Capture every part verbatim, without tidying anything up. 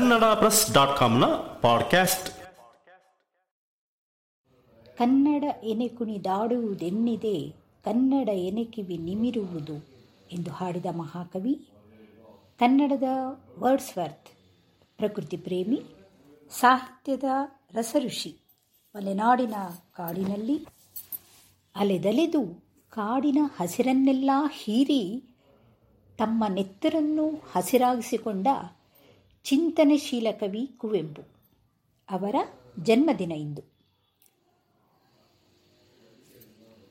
Kannada press dot ಕಾಮ್ನ podcast. Kannada ಎನೆಕುಣಿದಾಡುವುದೆನ್ನಿದೆ, ಕನ್ನಡ ಎನೆಕಿವಿ ನಿಮಿರುವುದು ಎಂದು ಹಾಡಿದ ಮಹಾಕವಿ, ಕನ್ನಡದ ವರ್ಡ್ಸ್ವರ್ತ್, ಪ್ರಕೃತಿ ಪ್ರೇಮಿ, ಸಾಹಿತ್ಯದ ರಸಋಷಿ. ಮಲೆನಾಡಿನ ಕಾಡಿನಲ್ಲಿ ಅಲೆದಲೆದು ಕಾಡಿನ ಹಸಿರನ್ನೆಲ್ಲ ಹೀರಿ ತಮ್ಮ ನೆತ್ತರನ್ನು ಹಸಿರಾಗಿಸಿಕೊಂಡ ಚಿಂತನಶೀಲ ಕವಿ ಕುವೆಂಪು. ಅವರ ಜನ್ಮದಿನ ಇಂದು.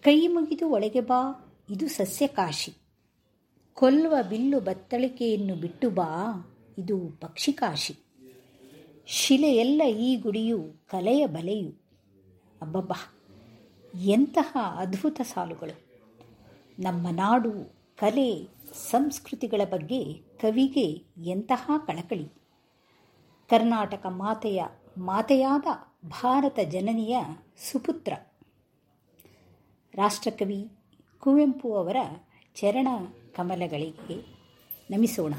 ಕೈ ಮುಗಿದು ಒಳಗೆ ಬಾ, ಇದು ಸಸ್ಯಕಾಶಿ. ಕೊಲ್ಲುವ ಬಿಲ್ಲು ಬತ್ತಳಿಕೆಯನ್ನು ಬಿಟ್ಟು ಬಾ, ಇದು ಪಕ್ಷಿಕಾಶಿ. ಶಿಲೆಯೆಲ್ಲ ಈ ಗುಡಿಯು ಕಲೆಯ ಬಲೆಯು. ಅಬ್ಬಬ್ಬ, ಎಂತಹ ಅದ್ಭುತ ಸಾಲುಗಳು! ನಮ್ಮ ನಾಡು, ಕಲೆ, ಸಂಸ್ಕೃತಿಗಳ ಬಗ್ಗೆ ಕವಿಗೆ ಎಂತಹ ಕಳಕಳಿ! ಕರ್ನಾಟಕ ಮಾತೆಯ ಮಾತೆಯಾದ ಭಾರತ ಜನನಿಯ ಸುಪುತ್ರ ರಾಷ್ಟ್ರಕವಿ ಕುವೆಂಪು ಅವರ ಚರಣ ಕಮಲಗಳಿಗೆ ನಮಿಸೋಣ.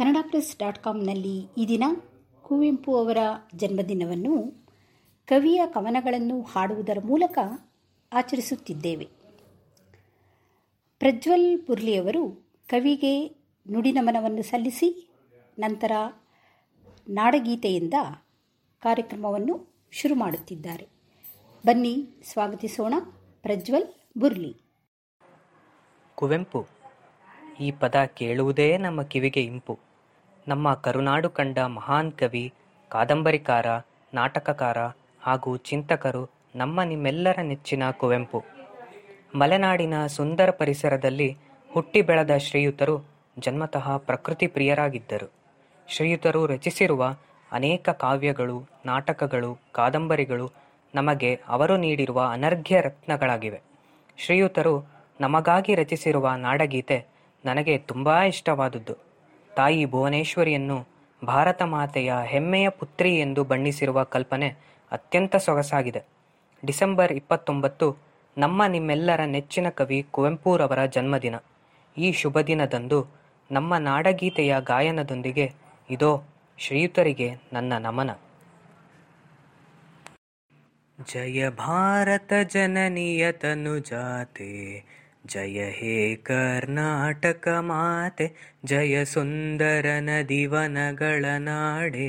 ಕನ್ನಡ ಪ್ರೆಸ್ ಡಾಟ್ ಕಾಮ್ನಲ್ಲಿ ಈ ದಿನ ಕುವೆಂಪು ಅವರ ಜನ್ಮದಿನವನ್ನು ಕವಿಯ ಕವನಗಳನ್ನು ಹಾಡುವುದರ ಮೂಲಕ ಆಚರಿಸುತ್ತಿದ್ದೇವೆ. ಪ್ರಜ್ವಲ್ ಬುರ್ಲಿಯವರು ಕವಿಗೆ ನುಡಿನಮನವನ್ನು ಸಲ್ಲಿಸಿ ನಂತರ ನಾಡಗೀತೆಯಿಂದ ಕಾರ್ಯಕ್ರಮವನ್ನು ಶುರು ಮಾಡುತ್ತಿದ್ದಾರೆ. ಬನ್ನಿ ಸ್ವಾಗತಿಸೋಣ ಪ್ರಜ್ವಲ್ ಬುರ್ಲಿ. ಕುವೆಂಪು, ಈ ಪದ ಕೇಳುವುದೇ ನಮ್ಮ ಕಿವಿಗೆ ಇಂಪು. ನಮ್ಮ ಕರುನಾಡು ಕಂಡ ಮಹಾನ್ ಕವಿ, ಕಾದಂಬರಿಕಾರ, ನಾಟಕಕಾರ ಹಾಗೂ ಚಿಂತಕರು ನಮ್ಮ ನಿಮ್ಮೆಲ್ಲರ ನೆಚ್ಚಿನ ಕುವೆಂಪು. ಮಲೆನಾಡಿನ ಸುಂದರ ಪರಿಸರದಲ್ಲಿ ಹುಟ್ಟಿ ಬೆಳೆದ ಶ್ರೀಯುತರು ಜನ್ಮತಃ ಪ್ರಕೃತಿ ಪ್ರಿಯರಾಗಿದ್ದರು. ಶ್ರೀಯುತರು ರಚಿಸಿರುವ ಅನೇಕ ಕಾವ್ಯಗಳು, ನಾಟಕಗಳು, ಕಾದಂಬರಿಗಳು ನಮಗೆ ಅವರು ನೀಡಿರುವ ಅನರ್ಘ್ಯ ರತ್ನಗಳಾಗಿವೆ. ಶ್ರೀಯುತರು ನಮಗಾಗಿ ರಚಿಸಿರುವ ನಾಡಗೀತೆ ನನಗೆ ತುಂಬ ಇಷ್ಟವಾದುದು. ತಾಯಿ ಭುವನೇಶ್ವರಿಯನ್ನು ಭಾರತ ಮಾತೆಯ ಹೆಮ್ಮೆಯ ಪುತ್ರಿ ಎಂದು ಬಣ್ಣಿಸಿರುವ ಕಲ್ಪನೆ ಅತ್ಯಂತ ಸೊಗಸಾಗಿದೆ. ಡಿಸೆಂಬರ್ ಇಪ್ಪತ್ತೊಂಬತ್ತು ನಮ್ಮ ನಿಮ್ಮೆಲ್ಲರ ನೆಚ್ಚಿನ ಕವಿ ಕುವೆಂಪುರವರ ಜನ್ಮದಿನ. ಈ ಶುಭ ದಿನದಂದು ನಮ್ಮ ನಾಡಗೀತೆಯ ಗಾಯನದೊಂದಿಗೆ ಇದೋ ಶ್ರೀಯುತರಿಗೆ ನನ್ನ ನಮನ. ಜಯ ಭಾರತ ಜನನಿಯ ತನುಜಾತೆ, ಜಯ ಹೇ ಕರ್ನಾಟಕ ಮಾತೆ, ಜಯ ಸುಂದರ ನದಿವನಗಳ ನಾಡೆ,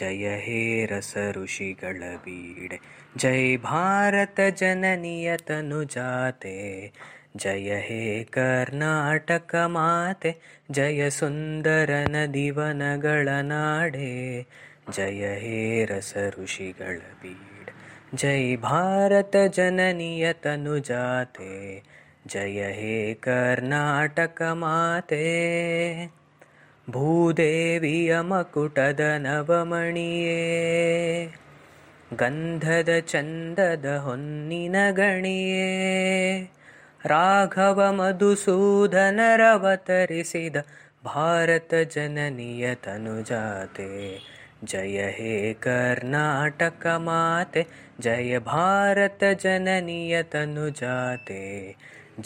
ಜಯ ಹೇ ರಸ ಋಷಿಗಳ ಬೀಡೆ, ಜೈ ಭಾರತ ಜನನಿಯ ತನುಜಾತೆ, ಜಯ ಹೇ ಕರ್ನಾಟಕ ಮಾತೆ, ಜಯ ಸುಂದರ ನದಿವನಗಳ ನಾಡೆ, ಜಯ ಹೇ ರಸ ಋಷಿಗಳ ಬೀಡೆ, ಜೈ ಭಾರತ ಜನನಿಯ ತನುಜಾತೆ, ಜಯ ಹೇ ಕರ್ನಾಟಕ ಮಾತೆ. ಭೂದೇವಿಯ ಮಕುಟದ ನವಮಣಿಯೇ, ಗಂಧದ ಚಂದದ ಹೊನ್ನಿನ ಗಣಿಯೇ, ರಾಘವ ಮಧುಸೂದನರವತರಿಸಿದ ಭಾರತ ಜನನಿಯ ತನುಜಾತೆ, ಜಯ ಹೇ ಕರ್ನಾಟಕ ಮಾತೆ, ಜಯ ಭಾರತ ಜನನಿಯ ತನುಜಾತೆ,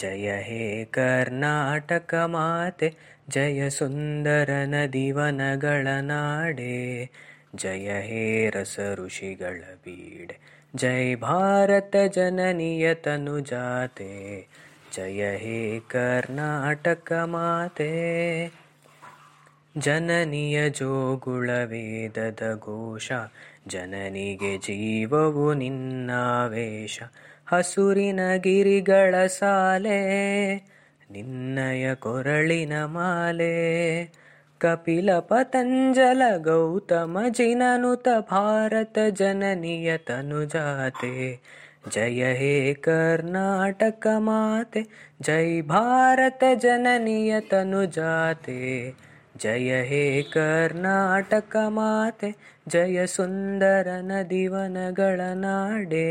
ಜಯ ಹೇ ಕರ್ನಾಟಕ ಮಾತೆ, ಜಯ ಸುಂದರ ನದಿವನಗಳ ನಾಡೆ, ಜಯ ಹೇ ರಸ ಋಷಿಗಳ ಬೀಡೆ, ಜೈ ಭಾರತ ಜನನಿಯ ತನುಜಾತೆ, ಜಯ ಹೇ ಕರ್ನಾಟಕ ಮಾತೆ. ಜನನಿಯ ಜೋಗುಳ ವೇದದ ಘೋಷ, ಜನನಿಗೆ ಜೀವವು ನಿನ್ನಾವೇಶ, ಹಸುರಿನ ಗಿರಿಗಳ ಸಾಲೆ, ನಿನ್ನಯ ಕೊರಳಿನ ಮಾಲೆ, ಕಪಿಲ ಪತಂಜಲ ಗೌತಮ ಜಿನನುತ ಭಾರತ ಜನನಿಯ ತನುಜಾತೆ, ಜಯ ಹೇ ಕರ್ನಾಟಕ ಮಾತೆ, ಜೈ ಭಾರತ ಜನನಿಯ ತನುಜಾತೆ, ಜಯ ಹೇ ಕರ್ನಾಟಕ ಮಾತೆ, ಜಯ ಸುಂದರ ನದಿವನಗಳ ನಾಡೆ,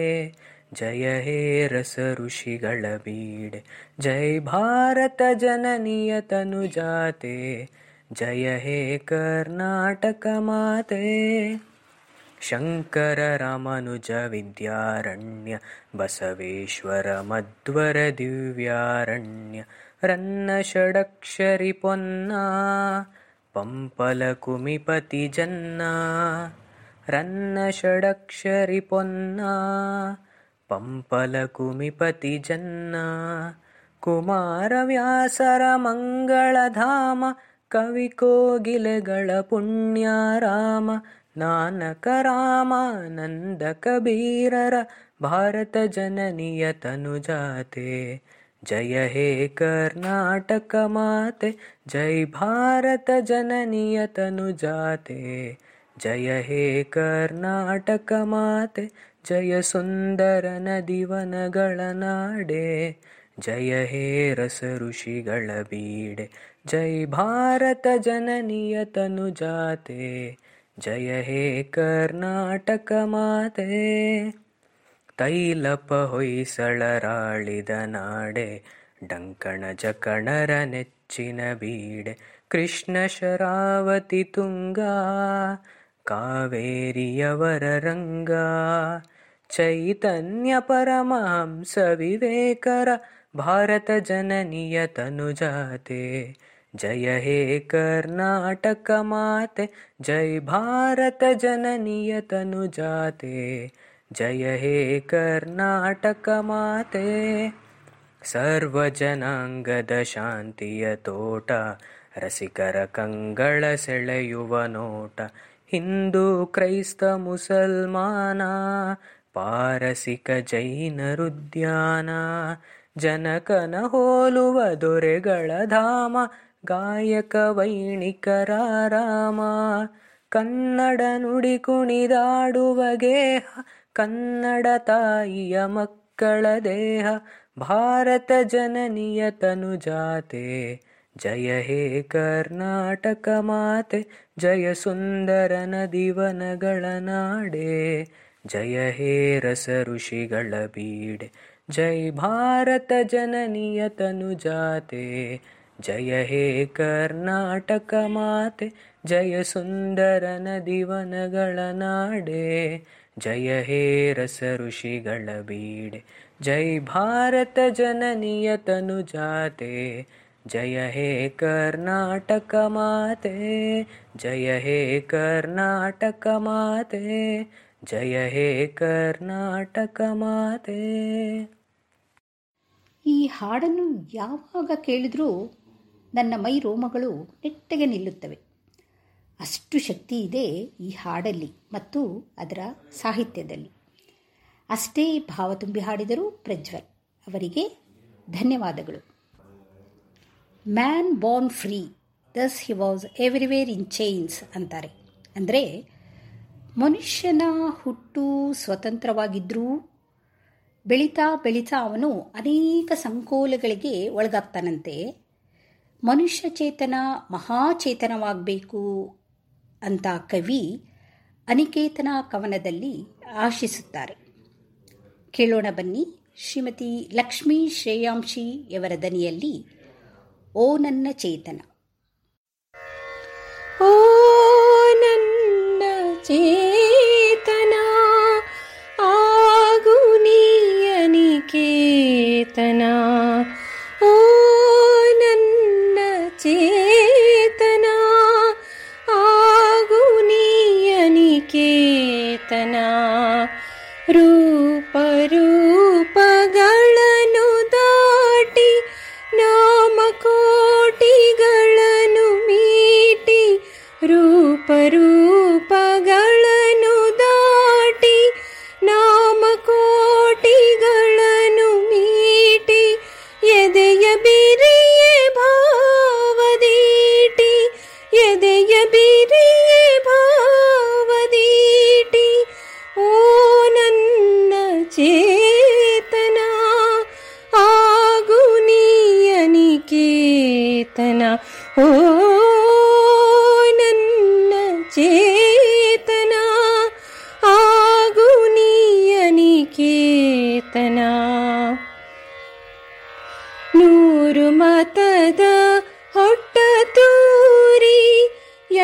ಜಯ ಹೇ ರಸ ಋಷಿಗಳ ಬೀಡೆ, ಜೈ ಭಾರತ ಜನನಿಯ ತನುಜಾತೆ, ಜಯ ಹೇ ಕರ್ನಾಟಕ ಮಾತೆ. ಶಂಕರ ರಾಮನುಜ ವಿದ್ಯಾರಣ್ಯ, ಬಸವೇಶ್ವರ ಮಧ್ವರ ದಿವ್ಯಾರಣ್ಯ, ರನ್ನ ಷಡಕ್ಷರಿ ಪೊನ್ನ, ಪಂಪಲ ಕುಮಿಪತಿ ಜನ್ನ ರನ್ನ ಷಡಕ್ಷರಿ ಪೊನ್ನ ಪಂಪಲ ಕುಮಿಪತಿ ಜನ್ನ ಕುಮಾರವ್ಯಾಸರ ಮಂಗಳಧಾಮ ಕವಿ ಕೋಗಿಲೆಗಳ ಪುಣ್ಯ ರಾಮ ನಾನಕ ರಾಮಾನಂದ ಕಬೀರರ ಭಾರತ ಜನನಿಯ ತನುಜಾತೆ ಜಯ ಹೇ ಕರ್ನಾಟಕ ಮಾತೆ ಜೈ ಭಾರತ ಜನನಿಯ ತನುಜಾತೆ ಜಯ ಹೇ ಕರ್ನಾಟಕ ಮಾತೆ ಜಯ ಸುಂದರ ನದಿವನಗಳ ನಾಡೆ ಜಯ ಹೇ ರಸ ಋಷಿಗಳ ಬೀಡೆ ಜೈ ಭಾರತ ಜನನಿಯ ತನುಜಾತೆ ಜಯ ಹೇ ಕರ್ನಾಟಕ ಮಾತೆ ತೈಲಪ ಹೊಯ್ಸಳರಾಳಿದ ನಾಡೆ ಡಂಕಣ ಜಕಣರ ನೆಚ್ಚಿನ ಬೀಡೆ ಕೃಷ್ಣ ಶರಾವತಿ ತುಂಗ ಕಾವೇರಿಯವರ ರಂಗ ಚೈತನ್ಯ ಪರಮಹಂಸ ವಿವೇಕರ ಭಾರತ ಜನನಿಯ ತನುಜಾತೆ ಜಯ ಹೇ ಕರ್ನಾಟಕ ಮಾತೆ ಜೈ ಭಾರತ ಜನನಿಯ ತನುಜಾತೆ ಜಯ ಹೇ ಕರ್ನಾಟಕ ಮಾತೆ ಸರ್ವಜನಾಂಗದ ಶಾಂತಿಯ ತೋಟ ರಸಿಕರ ಕಂಗಳ ಸೆಳೆಯುವ ನೋಟ ಹಿಂದೂ ಕ್ರೈಸ್ತ ಮುಸಲ್ಮಾನ ಪಾರಸಿಕ ಜೈನ ರುದ್ಯಾನ ಜನಕನ ಹೋಲುವ ದೊರೆಗಳ ಧಾಮ ಗಾಯಕ ವೈಣಿಕರ ರಾಮ ಕನ್ನಡ ನುಡಿ ಕುಣಿದಾಡುವ ಗೇಹ ಕನ್ನಡ ತಾಯಿಯ ಮಕ್ಕಳ ದೇಹ ಭಾರತ ಜನನಿಯ ತನುಜಾತೆ ಜಯ ಹೇ ಕರ್ನಾಟಕ ಮಾತೆ ಜಯ ಸುಂದರ ನದಿವನಗಳ ನಾಡೆ ಜಯ ಹೇ ರಸ ಋಷಿಗಳ ಬೀಡೆ ಜೈ ಭಾರತ ಜನನಿಯ ತನುಜಾತೆ ಜಯ ಹೇ ಕರ್ನಾಟಕ ಮಾತೆ ಜಯ ಸುಂದರ ನದಿವನಗಳ ನಾಡೆ ಜಯ ಹೇ ರಸ ಋಷಿಗಳ ಬೀಡೆ ಜೈ ಭಾರತ ಜನನಿಯ ತನುಜಾತೆ ಜಯ ಹೇ ಕರ್ನಾಟಕ ಮಾತೆ ಜಯ ಹೇ ಕರ್ನಾಟಕ ಮಾತೆ ಜಯ ಹೇ ಕರ್ನಾಟಕ ಮಾತೆ. ಈ ಹಾಡನ್ನು ಯಾವಾಗ ಕೇಳಿದ್ರೂ ನನ್ನ ಮೈ ರೋಮಗಳು ನೆಟ್ಟಗೆ ನಿಲ್ಲುತ್ತವೆ. ಅಷ್ಟು ಶಕ್ತಿ ಇದೆ ಈ ಹಾಡಲ್ಲಿ ಮತ್ತು ಅದರ ಸಾಹಿತ್ಯದಲ್ಲಿ. ಅಷ್ಟೇ ಭಾವ ತುಂಬಿ ಹಾಡಿದರು ಪ್ರಜ್ವಲ್. ಅವರಿಗೆ ಧನ್ಯವಾದಗಳು. Man born free, thus he was everywhere in chains ಅಂತಾರೆ. ಅಂದರೆ ಮನುಷ್ಯನ ಹುಟ್ಟು ಸ್ವತಂತ್ರವಾಗಿದ್ದರೂ ಬೆಳೀತಾ ಬೆಳೀತಾ ಅವನು ಅನೇಕ ಸಂಕೋಲೆಗಳಿಗೆ ಒಳಗಾಗ್ತಾನಂತೆ. ಮನುಷ್ಯ ಚೇತನ ಮಹಾಚೇತನವಾಗಬೇಕು ಅಂತ ಕವಿ ಅನಿಕೇತನ ಕವನದಲ್ಲಿ ಆಶಿಸುತ್ತಾರೆ. ಕೇಳೋಣ ಬನ್ನಿ. ಶ್ರೀಮತಿ ಲಕ್ಷ್ಮೀ ಶ್ರೇಯಾಂಶಿಯವರ ದನಿಯಲ್ಲಿ ಓ ನನ್ನ ಚೇತನ. ಓ ನನ್ನ ಚೇತನ ಆಗು ನೀ ಅನಿಕೇತನ, ಓ ನನ್ನ ಚೇತನ ಆಗು ನೀ ಅನಿಕೇತನ, ರೂಪ ರೂಪಗಳನ್ನು ದಾಟಿ ನಾಮಕೋಟಿಗಳನ್ನು ಮೀಟಿ, ರೂಪ ರೂಪಗಳನ್ನು ದಾಟಿ ನಾಮಕೋಟಿಗಳನ್ನು ಮೀಟಿ, ಎದೆಯ ಬಿರಿಯ ಭಾವದೀಟಿ, ಎದೆಯ ಬಿರಿಯ ಭಾವದೀಟಿ, ಓ ನನ್ನ ಚೇತನ ಆಗು ನೀ ಅನಿಕೇತನ, ಓ ನನ್ನ ಚೇತನ ಆಗು ನೀ ಅನಿಕೇತನ. ನೂರು ಮತದ ಹೊಟ್ಟ ತೂರಿ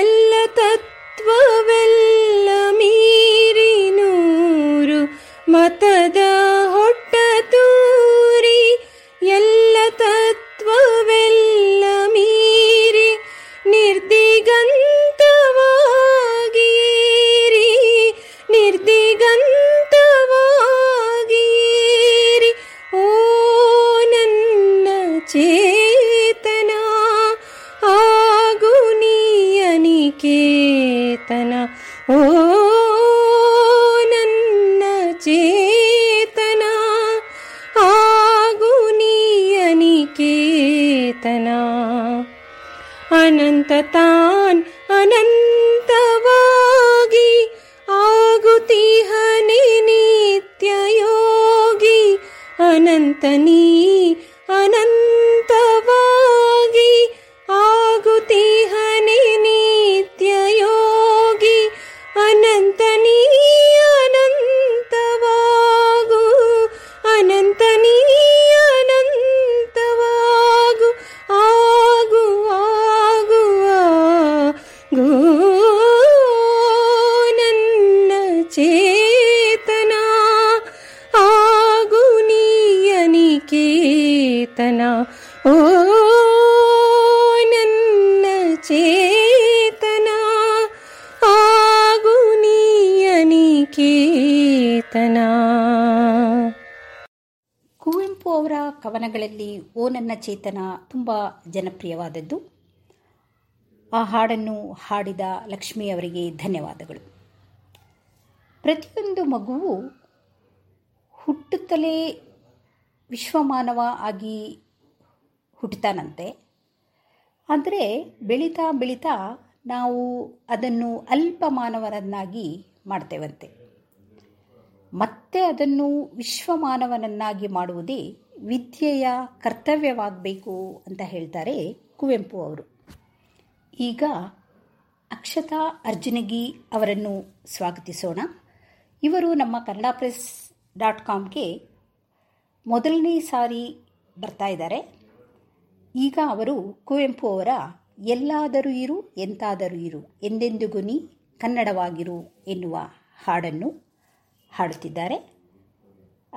ಎಲ್ಲ ತತ್ವವೆಲ್ಲ ಮೀರಿ, ನೂರು ಮತದ ಹೊಟ್ಟ ತೂರಿ ಎಲ್ಲ ತತ್ವವೆಲ್ಲ ಮೀರಿ, ನಿರ್ದಿಗಂಧ ಚೇತನಾ ಅನಂತ ತಾನ್ ಅನಂತವಾಗಿ ಆಗುತ್ತಿಹನಿ ನಿತ್ಯಯೋಗಿ ಅನಂತ ನೀ ಅನಂತವಾಗಿ ಆಗುತ್ತಿಹನಿ ನಿತ್ಯಯೋಗಿ ಅನಂತ ನೀ ಅನಂತವಾಗು ಅನಂತ ನೀ ಅನಂತವಾಗು ಆಗು ಆಗುವ ಗೋ ನನ್ನ ಚೇತನ ಆಗು ನೀಯ ನಿಕೇತನ ಓ ನನ್ನ ಚೇತನ ಆಗು ನೀಯ ನಿಕೇತನ. ಕುವೆಂಪು ಅವರ ಕವನಗಳಲ್ಲಿ ಓ ನನ್ನ ಚೇತನ ತುಂಬ ಜನಪ್ರಿಯವಾದದ್ದು. ಆ ಹಾಡನ್ನು ಹಾಡಿದ ಲಕ್ಷ್ಮಿ ಅವರಿಗೆ ಧನ್ಯವಾದಗಳು. ಪ್ರತಿಯೊಂದು ಮಗುವು ಹುಟ್ಟುತ್ತಲೇ ವಿಶ್ವಮಾನವ ಆಗಿ ಹುಟ್ಟುತ್ತಾನಂತೆ. ಆದರೆ ಬೆಳೀತಾ ಬೆಳೀತಾ ನಾವು ಅದನ್ನು ಅಲ್ಪ ಮಾನವನನ್ನಾಗಿ ಮಾಡ್ತೇವಂತೆ. ಮತ್ತೆ ಅದನ್ನು ವಿಶ್ವಮಾನವನನ್ನಾಗಿ ಮಾಡುವುದೇ ವಿದ್ಯೆಯ ಕರ್ತವ್ಯವಾಗಬೇಕು ಅಂತ ಹೇಳ್ತಾರೆ ಕುವೆಂಪು ಅವರು. ಈಗ ಅಕ್ಷತಾ ಅರ್ಜುನಗಿ ಅವರನ್ನು ಸ್ವಾಗತಿಸೋಣ. ಇವರು ನಮ್ಮ ಕನ್ನಡ ಪ್ರೆಸ್ ಡಾಟ್ ಕಾಮ್ಗೆ ಮೊದಲನೇ ಸಾರಿ ಬರ್ತಾ ಇದ್ದಾರೆ. ಈಗ ಅವರು ಕುವೆಂಪು ಅವರ ಎಲ್ಲಾದರೂ ಇರು ಎಂತಾದರೂ ಇರು ಎಂದೆಂದಿಗೂ ನೀ ಕನ್ನಡವಾಗಿರು ಎನ್ನುವ ಹಾಡನ್ನು ಹಾಡುತ್ತಿದ್ದಾರೆ.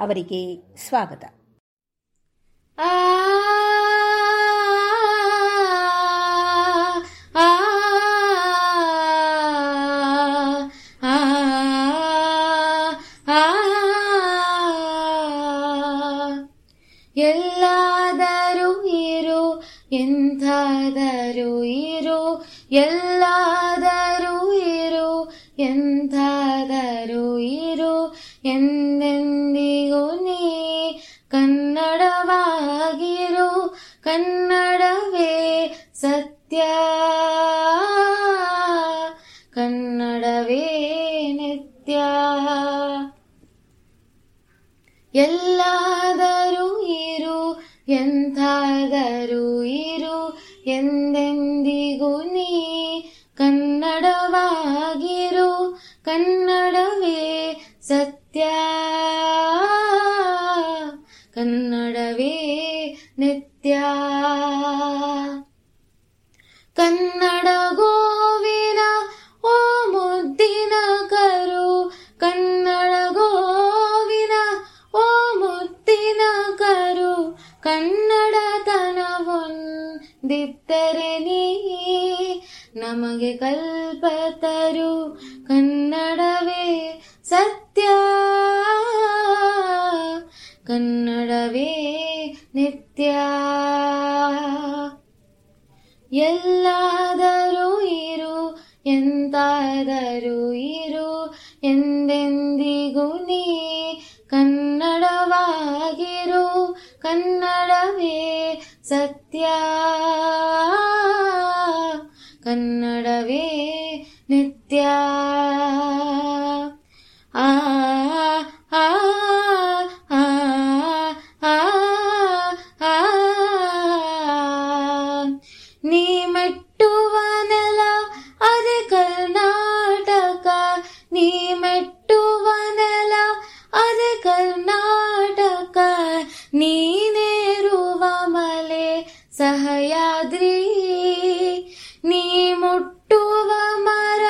ಅವರಿಗೆ ಸ್ವಾಗತ. ಆ ಎಲ್ಲಾದರೂ ಇರು ಎಂಥಾದರೂ ಇರು ಎಲ್ಲಾದರೂ ಇರು ಎಂಥಾದರೂ ಇರು ಎಂದೆಂದಿಗೂ ನೀ ಕನ್ನಡವಾಗಿರು ಕನ್ನಡವೇ ಸತ್ಯ ಕನ್ನಡವೇ ನಿತ್ಯ. ಎಲ್ಲಾದರೂ ಇರು ಎಂಥಾದರೂ ಇರು ಎಂದೆಂದಿಗೂ ನೀ ಕನ್ನಡವಾಗಿರು ಕನ್ನಡವೇ ಸತ್ಯ ಕನ್ನಡವೇ ನಿತ್ಯ. ಕನ್ನಡ ಗೋವಿನ ಓ ಮುದ್ದಿನ ಕರು ಕನ್ನಡ ಗೋವಿನ ಓ ಮುದ್ದಿನ ಕರು ಕನ್ನಡತನವೊಂದಿದ್ದರೆ ನೀ ನಮಗೆ ಕಲ್ಪತರು ಕನ್ನಡವೇ ಸತ್ಯ ಕನ್ನಡವೇ ನಿತ್ಯ. ಎಲ್ಲಾದರೂ ಇರು ಎಂತಾದರೂ ಇರು ಎಂದೆಂದಿಗೂ ನೀ ಕನ್ನಡವಾಗಿರು ಕನ್ನಡವೇ ಸತ್ಯ ಕನ್ನಡವೇ ನಿತ್ಯ. ಆ ಆ ಆ ಆ ನೀ ಮೆಟ್ಟುವ ನೆಲ ಅದೇ ಕರ್ನಾಟಕ ನೀ ಮೆಟ್ಟುವ ನೆಲ ಅದೇ ಕರ್ನಾಟಕ ನೀನೇರುವ ಮಲೆ ಸಹ್ಯಾದ್ರಿ ನೀ ಮುಟ್ಟುವ ಮರ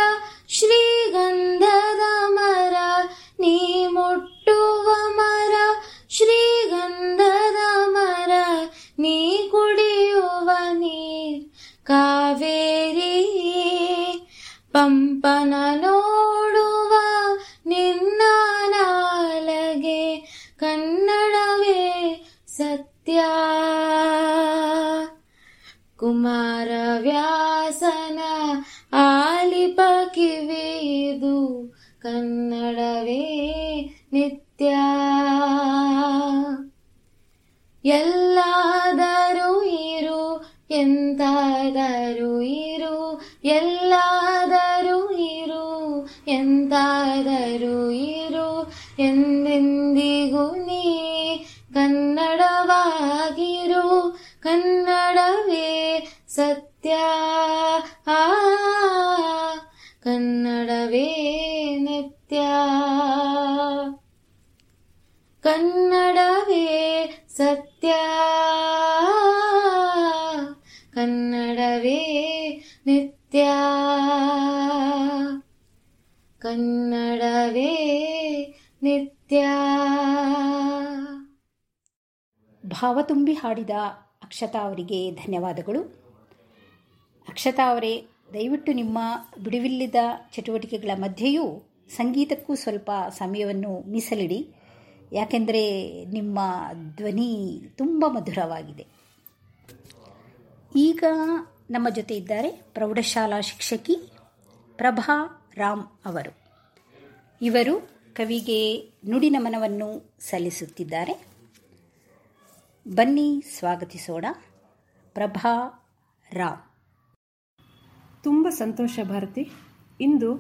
ಶ್ರೀಗಂಧದ ಮರ ನೀ ಮುಟ್ಟುವ ಮರ ಶ್ರೀಗಂಧದ ಮರ ನೀ ಕುಡಿಯುವ ನೀರ್ ಕಾವೇರಿ ಪಂಪನ ನೋಡುವ ನಿನ್ನ ನಾಲಗೆ ಕನ್ನಡವೇ ಸತ್ಯ ಕುಮಾರವ್ಯಾಸನ ಆಲಿಪ ಕಿವಿದು ಕನ್ನಡವೇ ನಿತ್ಯ. ಎಲ್ಲಾದರೂ ಇರು ಎಂತಾದರೂ ಇರು ಎಲ್ಲಾದರೂ ಇರು ಎಂತಾದರೂ ಇರು ಎಂದೆಂದಿಗೂ ನೀ ಕನ್ನಡವಾಗಿರು ಕನ್ನಡವೇ ಸತ್ಯ ಕನ್ನಡವೇ ನಿತ್ಯ ಕನ್ನಡವೇ ಸತ್ಯ ಕನ್ನಡವೇ ನಿತ್ಯ ಕನ್ನಡವೇ ನಿತ್ಯ. ಭಾವ ತುಂಬಿ ಹಾಡಿದ ಅಕ್ಷತಾ ಅವರಿಗೆ ಧನ್ಯವಾದಗಳು. ಅಕ್ಷತಾ ಅವರೇ, ದಯವಿಟ್ಟು ನಿಮ್ಮ ಬಿಡುವಿಲ್ಲದ ಚಟುವಟಿಕೆಗಳ ಮಧ್ಯೆಯೂ ಸಂಗೀತಕ್ಕೂ ಸ್ವಲ್ಪ ಸಮಯವನ್ನು ಮೀಸಲಿಡಿ. ಯಾಕೆಂದರೆ ನಿಮ್ಮ ಧ್ವನಿ ತುಂಬ ಮಧುರವಾಗಿದೆ. ಈಗ ನಮ್ಮ ಜೊತೆ ಇದ್ದಾರೆ ಪ್ರೌಢಶಾಲಾ ಶಿಕ್ಷಕಿ ಪ್ರಭಾ ರಾಮ್ ಅವರು. ಇವರು ಕವಿಗೆ ನುಡಿ ನಮನವನ್ನು ಸಲ್ಲಿಸುತ್ತಿದ್ದಾರೆ. ಬನ್ನಿ ಸ್ವಾಗತಿಸೋಣ ಪ್ರಭಾ ರಾಮ್. ತುಂಬ ಸಂತೋಷ ಭಾರತಿ, ಇಂದು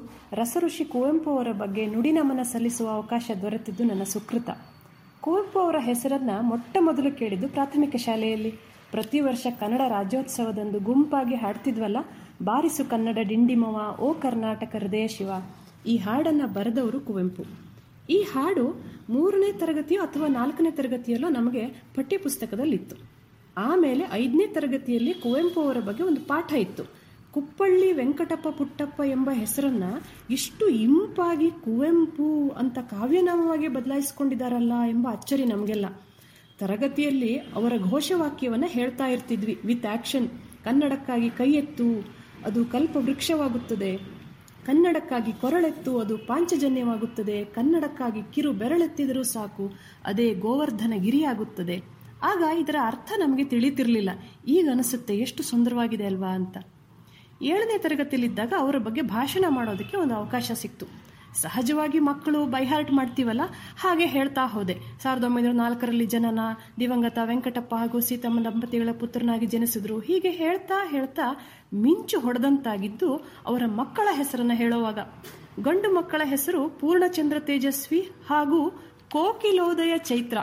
ರಸಋಷಿ ಕುವೆಂಪು ಅವರ ಬಗ್ಗೆ ನುಡಿ ನಮನ ಸಲ್ಲಿಸುವ ಅವಕಾಶ ದೊರೆತಿದ್ದು ನನ್ನ ಸುಕೃತ. ಕುವೆಂಪು ಅವರ ಹೆಸರನ್ನು ಮೊಟ್ಟ ಮೊದಲು ಕೇಳಿದ್ದು ಪ್ರಾಥಮಿಕ ಶಾಲೆಯಲ್ಲಿ. ಪ್ರತಿ ವರ್ಷ ಕನ್ನಡ ರಾಜ್ಯೋತ್ಸವದಂದು ಗುಂಪಾಗಿ ಹಾಡ್ತಿದ್ವಲ್ಲ, ಬಾರಿಸು ಕನ್ನಡ ಡಿಂಡಿಮವ ಓ ಕರ್ನಾಟಕ ಹೃದಯ ಶಿವ, ಈ ಹಾಡನ್ನು ಬರೆದವರು ಕುವೆಂಪು. ಈ ಹಾಡು ಮೂರನೇ ತರಗತಿಯೋ ಅಥವಾ ನಾಲ್ಕನೇ ತರಗತಿಯಲ್ಲೋ ನಮಗೆ ಪಠ್ಯಪುಸ್ತಕದಲ್ಲಿತ್ತು. ಆಮೇಲೆ ಐದನೇ ತರಗತಿಯಲ್ಲಿ ಕುವೆಂಪು ಅವರ ಬಗ್ಗೆ ಒಂದು ಪಾಠ ಇತ್ತು. ಕುಪ್ಪಳ್ಳಿ ವೆಂಕಟಪ್ಪ ಪುಟ್ಟಪ್ಪ ಎಂಬ ಹೆಸರನ್ನು ಇಷ್ಟು ಇಂಪಾಗಿ ಕುವೆಂಪು ಅಂತ ಕಾವ್ಯನಾಮವಾಗಿ ಬದಲಾಯಿಸಿಕೊಂಡಿದ್ದಾರಲ್ಲ ಎಂಬ ಅಚ್ಚರಿ ನಮಗೆಲ್ಲ. ತರಗತಿಯಲ್ಲಿ ಅವರ ಘೋಷವಾಕ್ಯವನ್ನು ಹೇಳ್ತಾ ಇರ್ತಿದ್ವಿ ವಿತ್ ಆ್ಯಕ್ಷನ್. ಕನ್ನಡಕ್ಕಾಗಿ ಕೈ ಎತ್ತು ಅದು ಕಲ್ಪವೃಕ್ಷವಾಗುತ್ತದೆ, ಕನ್ನಡಕ್ಕಾಗಿ ಕೊರಳೆತ್ತು ಅದು ಪಾಂಚಜನ್ಯವಾಗುತ್ತದೆ, ಕನ್ನಡಕ್ಕಾಗಿ ಕಿರು ಬೆರಳೆತ್ತಿದರೂ ಸಾಕು ಅದೇ ಗೋವರ್ಧನ ಗಿರಿಯಾಗುತ್ತದೆ. ಆಗ ಇದರ ಅರ್ಥ ನಮಗೆ ತಿಳಿತಿರಲಿಲ್ಲ, ಈಗ ಅನಿಸುತ್ತೆ ಎಷ್ಟು ಸುಂದರವಾಗಿದೆ ಅಲ್ವಾ ಅಂತ. ಏಳನೇ ತರಗತಿಯಲ್ಲಿದ್ದಾಗ ಅವರ ಬಗ್ಗೆ ಭಾಷಣ ಮಾಡೋದಕ್ಕೆ ಒಂದು ಅವಕಾಶ ಸಿಕ್ತು. ಸಹಜವಾಗಿ ಮಕ್ಕಳು ಬೈಹಾರ್ಟ್ ಮಾಡ್ತೀವಲ್ಲ, ಹಾಗೆ ಹೇಳ್ತಾ ಹೋದೆ. ಸಾವಿರದ ಒಂಬೈನೂರ ನಾಲ್ಕರಲ್ಲಿ ಜನನ, ದಿವಂಗತ ವೆಂಕಟಪ್ಪ ಹಾಗೂ ಸೀತಮ್ಮ ದಂಪತಿಗಳ ಪುತ್ರನಾಗಿ ಜನಿಸಿದ್ರು, ಹೀಗೆ ಹೇಳ್ತಾ ಹೇಳ್ತಾ ಮಿಂಚು ಹೊಡೆದಂತಾಗಿದ್ದು ಅವರ ಮಕ್ಕಳ ಹೆಸರನ್ನು ಹೇಳುವಾಗ. ಗಂಡು ಮಕ್ಕಳ ಹೆಸರು ಪೂರ್ಣಚಂದ್ರ ತೇಜಸ್ವಿ ಹಾಗೂ ಕೋಕಿಲೋದಯ ಚೈತ್ರ,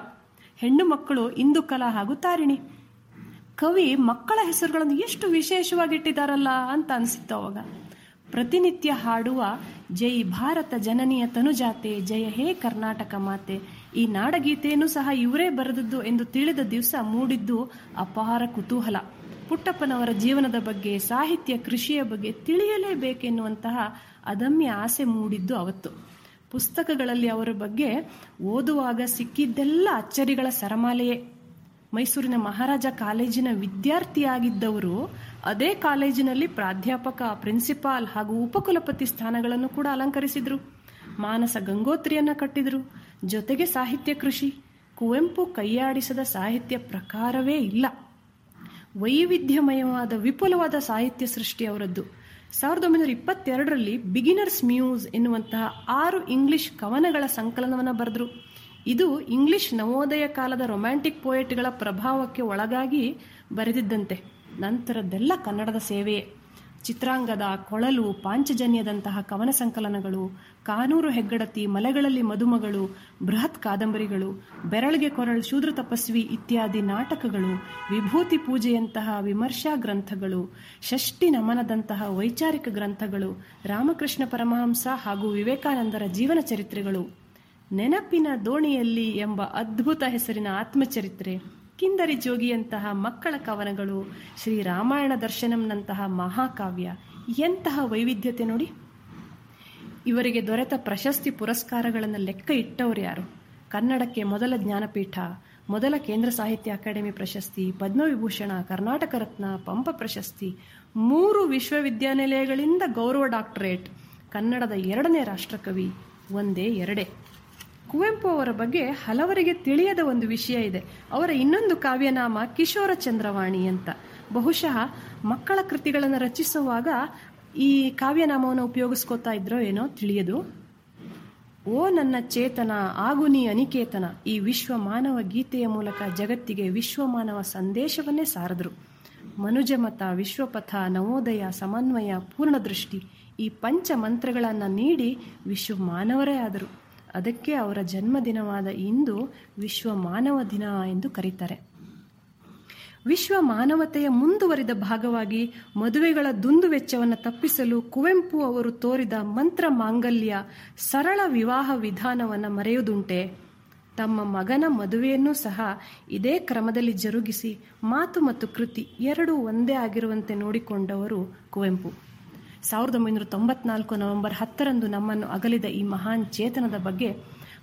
ಹೆಣ್ಣು ಮಕ್ಕಳು ಇಂದುಕಲಾ ಹಾಗೂ ತಾರಿಣಿ. ಕವಿ ಮಕ್ಕಳ ಹೆಸರುಗಳನ್ನು ಎಷ್ಟು ವಿಶೇಷವಾಗಿಟ್ಟಿದ್ದಾರಲ್ಲ ಅಂತ ಅನಿಸಿತ್ತು ಅವಾಗ. ಪ್ರತಿನಿತ್ಯ ಹಾಡುವ ಜೈ ಭಾರತ ಜನನಿಯ ತನುಜಾತೆ, ಜಯ ಹೇ ಕರ್ನಾಟಕ ಮಾತೆ, ಈ ನಾಡಗೀತೆಯನ್ನು ಸಹ ಇವರೇ ಬರೆದದ್ದು ಎಂದು ತಿಳಿದ ದಿವಸ ಮೂಡಿದ್ದು ಅಪಾರ ಕುತೂಹಲ. ಪುಟ್ಟಪ್ಪನವರ ಜೀವನದ ಬಗ್ಗೆ, ಸಾಹಿತ್ಯ ಕೃಷಿಯ ಬಗ್ಗೆ ತಿಳಿಯಲೇಬೇಕೆನ್ನುವಂತಹ ಅದಮ್ಯ ಆಸೆ ಮೂಡಿದ್ದು ಅವತ್ತು. ಪುಸ್ತಕಗಳಲ್ಲಿ ಅವರ ಬಗ್ಗೆ ಓದುವಾಗ ಸಿಕ್ಕಿದ್ದೆಲ್ಲ ಅಚ್ಚರಿಗಳ ಸರಮಾಲೆಯೇ. ಮೈಸೂರಿನ ಮಹಾರಾಜ ಕಾಲೇಜಿನ ವಿದ್ಯಾರ್ಥಿಯಾಗಿದ್ದವರು ಅದೇ ಕಾಲೇಜಿನಲ್ಲಿ ಪ್ರಾಧ್ಯಾಪಕ, ಪ್ರಿನ್ಸಿಪಾಲ್ ಹಾಗೂ ಉಪಕುಲಪತಿ ಸ್ಥಾನಗಳನ್ನು ಕೂಡ ಅಲಂಕರಿಸಿದರು. ಮಾನಸ ಗಂಗೋತ್ರಿಯನ್ನು ಕಟ್ಟಿದರು. ಜೊತೆಗೆ ಸಾಹಿತ್ಯ ಕೃಷಿ. ಕುವೆಂಪು ಕೈಯಾಡಿಸದ ಸಾಹಿತ್ಯ ಪ್ರಕಾರವೇ ಇಲ್ಲ. ವೈವಿಧ್ಯಮಯವಾದ ವಿಪುಲವಾದ ಸಾಹಿತ್ಯ ಸೃಷ್ಟಿ ಅವರದ್ದು. ಸಾವಿರದ ಒಂಬೈನೂರ ಇಪ್ಪತ್ತೆರಡರಲ್ಲಿ ಬಿಗಿನರ್ಸ್ ಮ್ಯೂಸ್ ಎನ್ನುವಂತಹ ಆರು ಇಂಗ್ಲಿಷ್ ಕವನಗಳ ಸಂಕಲನವನ್ನು ಬರೆದರು. ಇದು ಇಂಗ್ಲಿಷ್ ನವೋದಯ ಕಾಲದ ರೊಮ್ಯಾಂಟಿಕ್ ಪೋಯೆಟ್ಗಳ ಪ್ರಭಾವಕ್ಕೆ ಒಳಗಾಗಿ ಬರೆದಿದ್ದಂತೆ. ನಂತರದ್ದೆಲ್ಲ ಕನ್ನಡದ ಸೇವೆಯೇ. ಚಿತ್ರಾಂಗದ, ಕೊಳಲು, ಪಾಂಚಜನ್ಯದಂತಹ ಕವನ ಸಂಕಲನಗಳು, ಕಾನೂರು ಹೆಗ್ಗಡತಿ, ಮಲೆಗಳಲ್ಲಿ ಮದುಮಗಳು, ಬೃಹತ್ ಕಾದಂಬರಿಗಳು, ಬೆರಳಿಗೆ ಕೊರಳ್ ಶೂದ್ರ ತಪಸ್ವಿ ಇತ್ಯಾದಿ ನಾಟಕಗಳು, ವಿಭೂತಿ ಪೂಜೆಯಂತಹ ವಿಮರ್ಶಾ ಗ್ರಂಥಗಳು, ಷಷ್ಠಿ ನಮನದಂತಹ ವೈಚಾರಿಕ ಗ್ರಂಥಗಳು, ರಾಮಕೃಷ್ಣ ಪರಮಹಂಸ ಹಾಗೂ ವಿವೇಕಾನಂದರ ಜೀವನ ಚರಿತ್ರೆಗಳು, ನೆನಪಿನ ದೋಣಿಯಲ್ಲಿ ಎಂಬ ಅದ್ಭುತ ಹೆಸರಿನ ಆತ್ಮಚರಿತ್ರೆ, ಕಿಂದರಿ ಜೋಗಿಯಂತಹ ಮಕ್ಕಳ ಕವನಗಳು, ಶ್ರೀರಾಮಾಯಣ ದರ್ಶನಂನಂತಹ ಮಹಾಕಾವ್ಯ. ಎಂತಹ ವೈವಿಧ್ಯತೆ ನೋಡಿ. ಇವರಿಗೆ ದೊರೆತ ಪ್ರಶಸ್ತಿ ಪುರಸ್ಕಾರಗಳನ್ನು ಲೆಕ್ಕ ಇಟ್ಟವರು ಯಾರು? ಕನ್ನಡಕ್ಕೆ ಮೊದಲ ಜ್ಞಾನಪೀಠ, ಮೊದಲ ಕೇಂದ್ರ ಸಾಹಿತ್ಯ ಅಕಾಡೆಮಿ ಪ್ರಶಸ್ತಿ, ಪದ್ಮವಿಭೂಷಣ, ಕರ್ನಾಟಕ ರತ್ನ, ಪಂಪ ಪ್ರಶಸ್ತಿ, ಮೂರು ವಿಶ್ವವಿದ್ಯಾನಿಲಯಗಳಿಂದ ಗೌರವ ಡಾಕ್ಟರೇಟ್, ಕನ್ನಡದ ಎರಡನೇ ರಾಷ್ಟ್ರಕವಿ, ಒಂದೇ ಎರಡೇ. ಕುವೆಂಪು ಅವರ ಬಗ್ಗೆ ಹಲವರಿಗೆ ತಿಳಿಯದ ಒಂದು ವಿಷಯ ಇದೆ. ಅವರ ಇನ್ನೊಂದು ಕಾವ್ಯನಾಮ ಕಿಶೋರ ಚಂದ್ರವಾಣಿ ಅಂತ. ಬಹುಶಃ ಮಕ್ಕಳ ಕೃತಿಗಳನ್ನು ರಚಿಸುವಾಗ ಈ ಕಾವ್ಯನಾಮವನ್ನು ಉಪಯೋಗಿಸ್ಕೋತಾ ಇದ್ರೋ ಏನೋ ತಿಳಿಯದು. ಓ ನನ್ನ ಚೇತನ ಆಗು ನೀ ಅನಿಕೇತನ, ಈ ವಿಶ್ವ ಮಾನವ ಗೀತೆಯ ಮೂಲಕ ಜಗತ್ತಿಗೆ ವಿಶ್ವ ಮಾನವ ಸಂದೇಶವನ್ನೇ ಸಾರಿದ್ರು. ಮನುಜಮತ, ವಿಶ್ವಪಥ, ನವೋದಯ, ಸಮನ್ವಯ, ಪೂರ್ಣದೃಷ್ಟಿ ಈ ಪಂಚ ಮಂತ್ರಗಳನ್ನು ನೀಡಿ ವಿಶ್ವ ಮಾನವರೇ ಆದರು. ಅದಕ್ಕೆ ಅವರ ಜನ್ಮದಿನವಾದ ಇಂದು ವಿಶ್ವ ಮಾನವ ದಿನ ಎಂದು ಕರೀತಾರೆ. ವಿಶ್ವ ಮಾನವತೆಯ ಮುಂದುವರಿದ ಭಾಗವಾಗಿ ಮದುವೆಗಳ ದುಂದುವೆಚ್ಚವನ್ನು ತಪ್ಪಿಸಲು ಕುವೆಂಪು ಅವರು ತೋರಿದ ಮಂತ್ರ ಮಾಂಗಲ್ಯ ಸರಳ ವಿವಾಹ ವಿಧಾನವನ್ನು ಮರೆಯುವುದುಂಟೆ. ತಮ್ಮ ಮಗನ ಮದುವೆಯನ್ನು ಸಹ ಇದೇ ಕ್ರಮದಲ್ಲಿ ಜರುಗಿಸಿ ಮಾತು ಮತ್ತು ಕೃತಿ ಎರಡೂ ಒಂದೇ ಆಗಿರುವಂತೆ ನೋಡಿಕೊಂಡವರು ಕುವೆಂಪು. ಸಾವಿರದ ಒಂಬೈನೂರ ತೊಂಬತ್ನಾಲ್ಕು ನವೆಂಬರ್ ಹತ್ತರಂದು ನಮ್ಮನ್ನು ಅಗಲಿದ ಈ ಮಹಾನ್ ಚೇತನದ ಬಗ್ಗೆ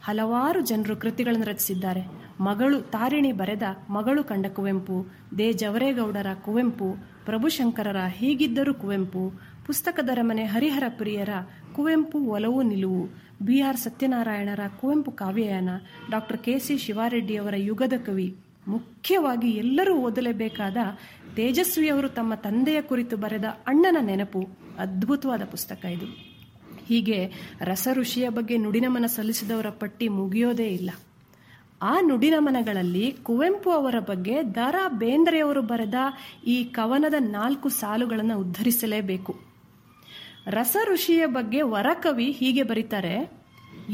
ಹಲವಾರು ಜನರು ಕೃತಿಗಳನ್ನು ರಚಿಸಿದ್ದಾರೆ. ಮಗಳು ತಾರಿಣಿ ಬರೆದ ಮಗಳು ಕಂಡ ಕುವೆಂಪು, ದೇ ಜವರೇಗೌಡರ ಕುವೆಂಪು, ಪ್ರಭುಶಂಕರರ ಹೀಗಿದ್ದರೂ ಕುವೆಂಪು, ಪುಸ್ತಕದರ ಮನೆ ಹರಿಹರ ಪ್ರಿಯರ ಕುವೆಂಪು ಒಲವು ನಿಲುವು, ಬಿ ಆರ್ ಸತ್ಯನಾರಾಯಣರ ಕುವೆಂಪು ಕಾವ್ಯಯಾನ, ಡಾಕ್ಟರ್ ಕೆ ಸಿ ಶಿವಾರೆಡ್ಡಿಯವರ ಯುಗದ ಕವಿ, ಮುಖ್ಯವಾಗಿ ಎಲ್ಲರೂ ಓದಲೇಬೇಕಾದ ತೇಜಸ್ವಿಯವರು ತಮ್ಮ ತಂದೆಯ ಕುರಿತು ಬರೆದ ಅಣ್ಣನ ನೆನಪು, ಅದ್ಭುತವಾದ ಪುಸ್ತಕ ಇದು. ಹೀಗೆ ರಸ ಋಷಿಯ ಬಗ್ಗೆ ನುಡಿನಮನ ಸಲ್ಲಿಸಿದವರ ಪಟ್ಟಿ ಮುಗಿಯೋದೇ ಇಲ್ಲ. ಆ ನುಡಿನಮನಗಳಲ್ಲಿ ಕುವೆಂಪು ಅವರ ಬಗ್ಗೆ ದ ರಾ ಬೇಂದ್ರೆಯವರು ಬರೆದ ಈ ಕವನದ ನಾಲ್ಕು ಸಾಲುಗಳನ್ನು ಉದ್ಧರಿಸಲೇಬೇಕು. ರಸ ಋಷಿಯ ಬಗ್ಗೆ ವರಕವಿ ಹೀಗೆ ಬರೀತಾರೆ: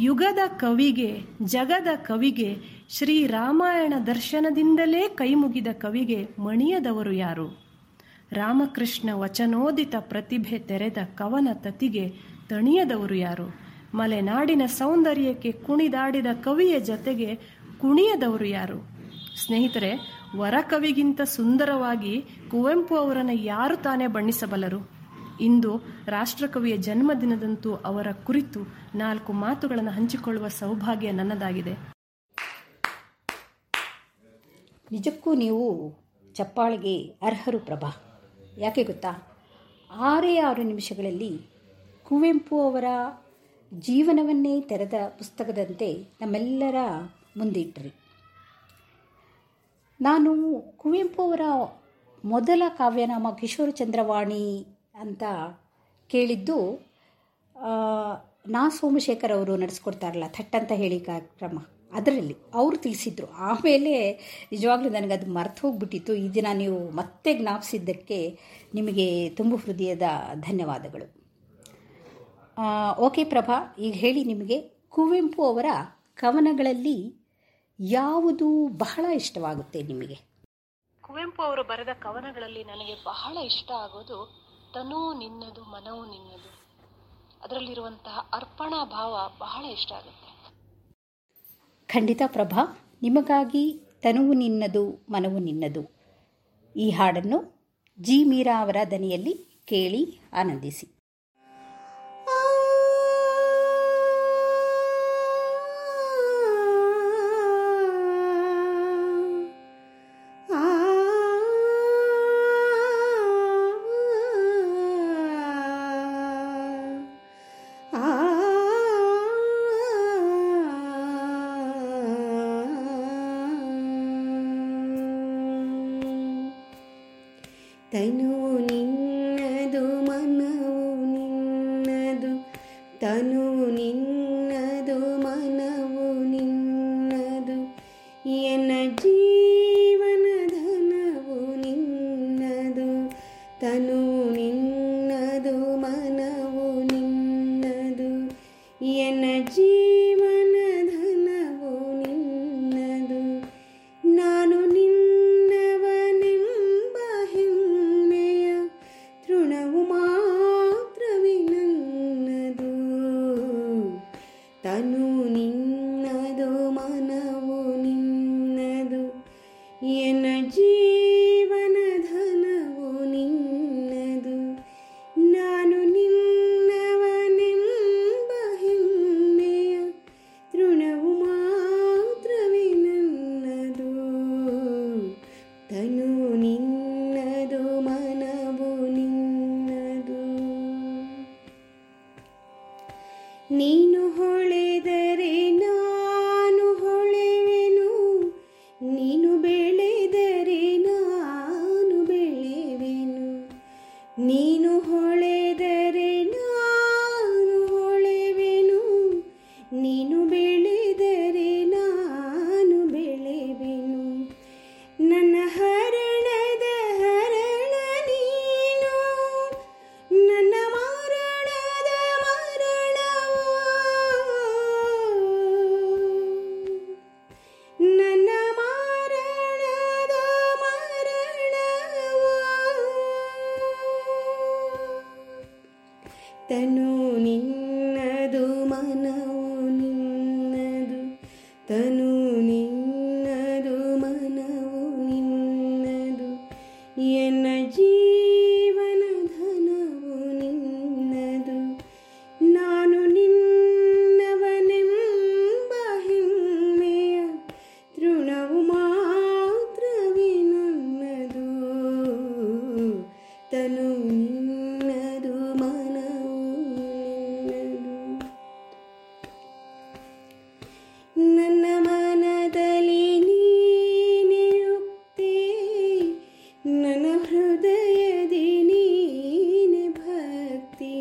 ಯುಗದ ಕವಿಗೆ, ಜಗದ ಕವಿಗೆ, ಶ್ರೀರಾಮಾಯಣ ದರ್ಶನದಿಂದಲೇ ಕೈಮುಗಿದ ಕವಿಗೆ ಮಣಿಯದವರು ಯಾರು? ರಾಮಕೃಷ್ಣ ವಚನೋದಿತ ಪ್ರತಿಭೆ ತೆರೆದ ಕವನ ತತಿಗೆ ತಣಿಯದವರು ಯಾರು? ಮಲೆನಾಡಿನ ಸೌಂದರ್ಯಕ್ಕೆ ಕುಣಿದಾಡಿದ ಕವಿಯ ಜತೆಗೆ ಕುಣಿಯದವರು ಯಾರು? ಸ್ನೇಹಿತರೆ, ವರಕವಿಗಿಂತ ಸುಂದರವಾಗಿ ಕುವೆಂಪು ಅವರನ್ನು ಯಾರು ತಾನೇ ಬಣ್ಣಿಸಬಲ್ಲರು? ಇಂದು ರಾಷ್ಟ್ರಕವಿಯ ಜನ್ಮದಿನದಂತೂ ಅವರ ಕುರಿತು ನಾಲ್ಕು ಮಾತುಗಳನ್ನು ಹಂಚಿಕೊಳ್ಳುವ ಸೌಭಾಗ್ಯ ನನ್ನದಾಗಿದೆ. ನಿಜಕ್ಕೂ ನೀವು ಚಪ್ಪಾಳಿಗೆ ಅರ್ಹರು ಪ್ರಭಾ. ಯಾಕೆ ಗೊತ್ತಾ, ಆರೇ ಆರು ನಿಮಿಷಗಳಲ್ಲಿ ಕುವೆಂಪು ಅವರ ಜೀವನವನ್ನೇ ತೆರೆದ ಪುಸ್ತಕದಂತೆ ನಮ್ಮೆಲ್ಲರ ಮುಂದಿಟ್ರಿ. ನಾನು ಕುವೆಂಪು ಅವರ ಮೊದಲ ಕಾವ್ಯನಾಮ ಕಿಶೋರ್ ಚಂದ್ರವಾಣಿ ಅಂತ ಕೇಳಿದ್ದು ನಾ ಸೋಮಶೇಖರ್ ಅವರು ನಡೆಸ್ಕೊಡ್ತಾರಲ್ಲ ಥಟ್ ಅಂತ ಹೇಳಿ ಕಾರ್ಯಕ್ರಮ, ಅದರಲ್ಲಿ ಅವರು ತಿಳಿಸಿದ್ರು. ಆಮೇಲೆ ನಿಜವಾಗ್ಲೂ ನನಗದು ಮರ್ತು ಹೋಗ್ಬಿಟ್ಟಿತ್ತು. ಈ ದಿನ ನೀವು ಮತ್ತೆ ಜ್ಞಾಪಿಸಿದ್ದಕ್ಕೆ ನಿಮಗೆ ತುಂಬು ಹೃದಯದ ಧನ್ಯವಾದಗಳು. ಓಕೆ ಪ್ರಭಾ, ಈಗ ಹೇಳಿ, ನಿಮಗೆ ಕುವೆಂಪು ಅವರ ಕವನಗಳಲ್ಲಿ ಯಾವುದು ಬಹಳ ಇಷ್ಟವಾಗುತ್ತೆ ನಿಮಗೆ? ಕುವೆಂಪು ಅವರು ಬರೆದ ಕವನಗಳಲ್ಲಿ ನನಗೆ ಬಹಳ ಇಷ್ಟ ಆಗೋದು ತನೂ ನಿನ್ನದು ಮನವೂ ನಿನ್ನದು. ಅದರಲ್ಲಿರುವಂತಹ ಅರ್ಪಣಾ ಭಾವ ಬಹಳ ಇಷ್ಟ ಆಗುತ್ತೆ. ಖಂಡಿತ ಪ್ರಭಾ, ನಿಮಗಾಗಿ ತನುವು ನಿನ್ನದು ಮನವು ನಿನ್ನದು ಈ ಹಾಡನ್ನು ಜಿ ಮೀರಾ ಅವರ ದನಿಯಲ್ಲಿ ಕೇಳಿ ಆನಂದಿಸಿ. ನನ್ನ ಹರಣದ ಹರಣ ತನು ನಿನ್ನದು ಮನವು ನಿನ್ನದು ತನು ನಿನ್ನದು ಮನವು ನಿನ್ನದು ಎನ್ನ ಜೀವನ ಧನವು ನಿನ್ನದು ನಾನು ನಿನ್ನವನೆಂಬ ಹೆಮ್ಮೆಯ ತೃಣವು ಮಾತ್ರವೇ ನನ್ನದು ತನು ನಿನ್ನದು ಮನವು ನಿನ್ನದು ನನ್ನ ಮನದಲ್ಲಿ ನೀನೆಯುಕ್ತೆ ನನ್ನ ಹೃದಯದಿ ನೀನೆ ಭಕ್ತಿ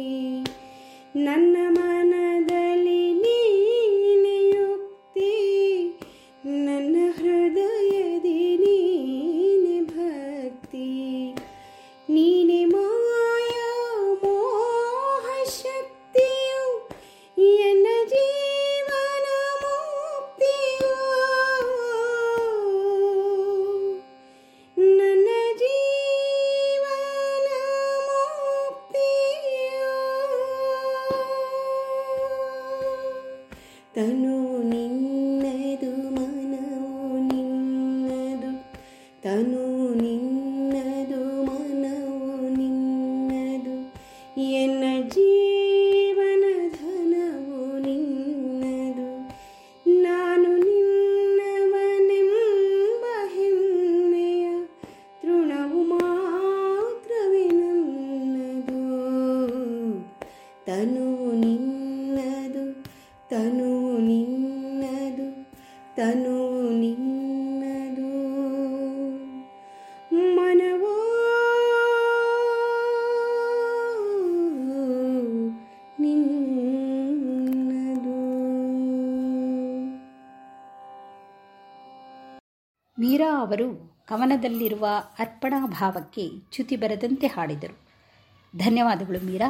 ನನ್ನ ಮನದಲ್ಲಿ ನೀನೆಯುಕ್ತೆ ನನ್ನ ಹೃದಯದಿ ನೀನೆ ಭಕ್ತಿ ನೀನೆ ಮಾಯಾ ಮೋಹ ಶಕ್ತಿಯು ಎನ್ನ ಜೀವನ ಮುಕ್ತಿಯು ನನ್ನ ಜೀವನ ಮುಕ್ತಿಯು ತನು ನಿನ್ನದು ಮನವು ನಿನ್ನದು ತನು ನಿನ್ನದು ಮನವು ನಿನ್ನದು ಎನ್ನ ಜೀವನ ಧನವು ನಿನ್ನದು ನಾನು ನಿನ್ನವನೆಂಬ ಹೆಮ್ಮೆಯ ತೃಣವು ಮಾತ್ರವೇ ನನ್ನದು ತನು ನಿನ್ನದು ತನು ನಿನ್ನದು ತನು ನಿನ್ನದು ಮನವೋ ನಿನ್ನದು. ಮೀರಾ ಅವರು ಕವನದಲ್ಲಿರುವ ಅರ್ಪಣಾ ಭಾವಕ್ಕೆ ಚ್ಯುತಿ ಬರದಂತೆ ಹಾಡಿದರು. ಧನ್ಯವಾದಗಳು ಮೀರಾ.